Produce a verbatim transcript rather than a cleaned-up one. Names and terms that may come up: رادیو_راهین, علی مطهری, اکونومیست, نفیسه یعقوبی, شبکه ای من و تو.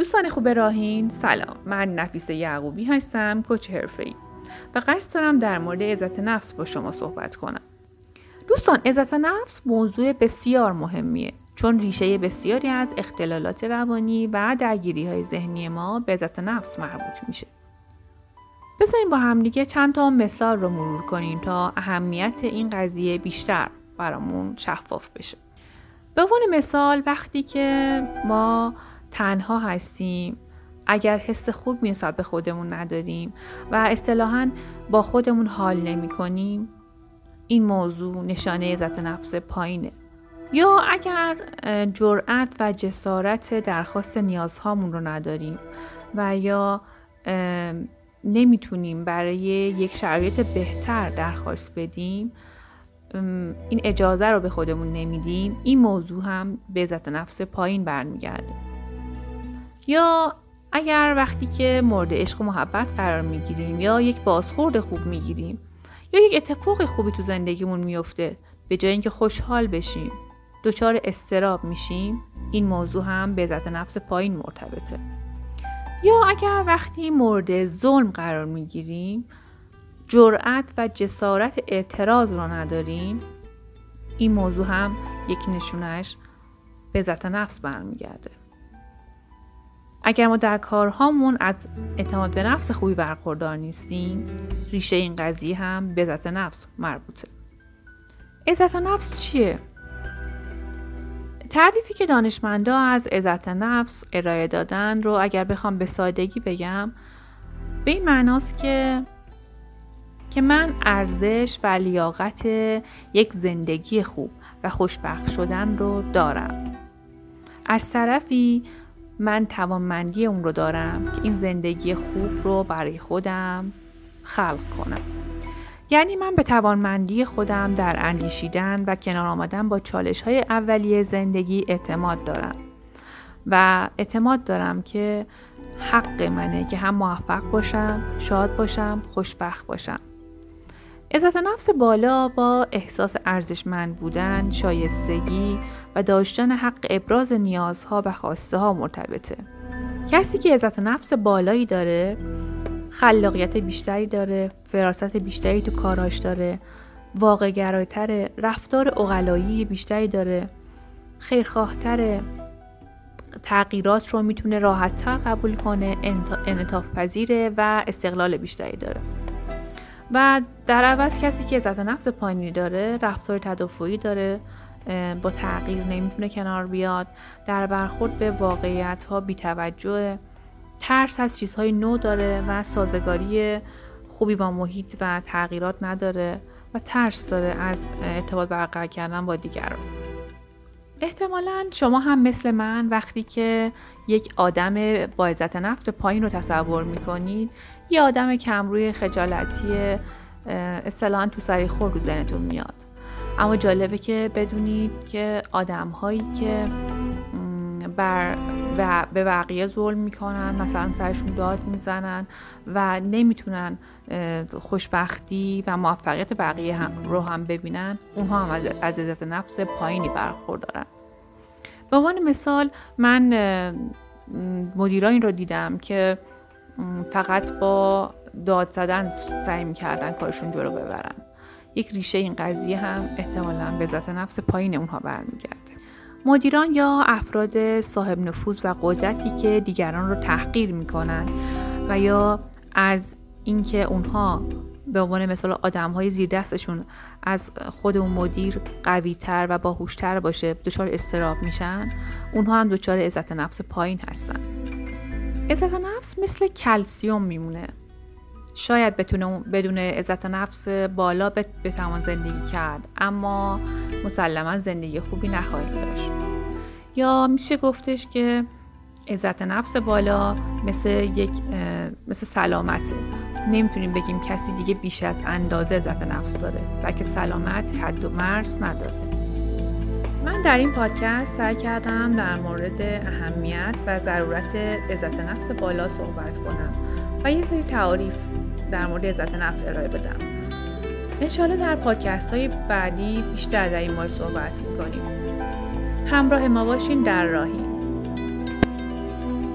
دوستان خوب راهین، سلام. من نفیسه یعقوبی هستم، کوچ حرفه‌ای، و قصد دارم در مورد عزت نفس با شما صحبت کنم. دوستان، عزت نفس موضوع بسیار مهمیه، چون ریشه بسیاری از اختلالات روانی و درگیری‌های ذهنی ما به عزت نفس مربوط میشه. بذاریم با همدیگه چند تا مثال رو مرور کنیم تا اهمیت این قضیه بیشتر برامون شفاف بشه. به عنوان مثال، وقتی که ما تنها هستیم، اگر حس خوب نسبت به خودمون نداریم و اصطلاحاً با خودمون حال نمی کنیم، این موضوع نشانه عزت نفس پایینه. یا اگر جرأت و جسارت درخواست نیازهامون رو نداریم و یا نمیتونیم برای یک شرایط بهتر درخواست بدیم، این اجازه رو به خودمون نمیدیم، این موضوع هم به عزت نفس پایین برمیگرده. یا اگر وقتی که مورد عشق و محبت قرار میگیریم یا یک بازخورد خوب میگیریم یا یک اتفاق خوبی تو زندگیمون میفته، به جای اینکه خوشحال بشیم دچار اضطراب میشیم، این موضوع هم به عزت نفس پایین مرتبطه. یا اگر وقتی مورد ظلم قرار میگیریم جرأت و جسارت اعتراض رو نداریم، این موضوع هم یک نشونش به عزت نفس برمیگرده. اگر ما در کارهامون از اعتماد به نفس خوبی برخوردار نیستیم، ریشه این قضیه هم به عزت نفس مربوطه. عزت نفس چیه؟ تعریفی که دانشمندا از عزت نفس ارائه دادن رو اگر بخوام به سادگی بگم، به این معناست که که من ارزش و لیاقت یک زندگی خوب و خوشبخت شدن رو دارم. از طرفی من توانمندی اون رو دارم که این زندگی خوب رو برای خودم خلق کنم. یعنی من به توانمندی خودم در اندیشیدن و کنار آمدن با چالش‌های اولیه زندگی اعتماد دارم و اعتماد دارم که حق منه که هم موفق باشم، شاد باشم، خوشبخت باشم. عزت نفس بالا با احساس ارزشمند بودن، شایستگی و داشتن حق ابراز نیازها و خواسته ها مرتبطه. کسی که عزت نفس بالایی داره، خلاقیت بیشتری داره، فراست بیشتری تو کاراش داره، واقع گرایتره، رفتار عقلایی بیشتری داره، خیرخواهتره، تغییرات رو میتونه راحت‌تر قبول کنه، انعطاف پذیره و استقلال بیشتری داره. و در عوض کسی که عزت نفس پایینی داره، رفتار تدافعی داره، با تغییر نمیتونه کنار بیاد، در برخورد به واقعیت‌ها بی‌توجهه، ترس از چیزهای نو داره و سازگاری خوبی با محیط و تغییرات نداره و ترس داره از ارتباط برقرار کردن با دیگران. احتمالاً شما هم مثل من وقتی که یک آدم با عزت نفس پایین رو تصور میکنید، یه آدم کمروی خجالتی اصطلاحاً تو سری خورد رو ذهنتون میاد. اما جالبه که بدونید که آدم‌هایی که بر و به بقیه ظلم میکنن، مثلا سرشون داد میزنن و نمیتونن خوشبختی و موفقیت بقیه هم رو هم ببینن، اونها هم از عزت نفس پایینی برخوردارن. به عنوان مثال، من مدیرانی رو دیدم که فقط با داد زدن سعی میکردن کارشون جلو ببرن. یک ریشه این قضیه هم احتمالاً به عزت نفس پایین اونها برمیگرده. مدیران یا افراد صاحب نفوذ و قدرتی که دیگران رو تحقیر میکنن و یا از اینکه اونها به عنوان مثلا آدم‌های زیر دستشون از خود اون مدیر قوی‌تر و باهوش‌تر باشه دچار اضطراب میشن، اونها هم دچار عزت نفس پایین هستن. عزت نفس مثل کلسیم میمونه. شاید بتونه بدون عزت نفس بالا بتوان زندگی کرد، اما مسلما زندگی خوبی نخواهید داشت. یا میشه گفتش که عزت نفس بالا مثل یک مثل سلامته. نمیتونیم بگیم کسی دیگه بیش از اندازه عزت نفس داره، بلکه سلامت حد و مرز نداره. من در این پادکست سعی کردم در مورد اهمیت و ضرورت عزت نفس بالا صحبت کنم و یه سری تعاریف در مورد عزت نفس ارائه بدم. انشالله در پادکست های بعدی بیشتر در این مورد صحبت میکنیم. همراه ما باشین در راهین.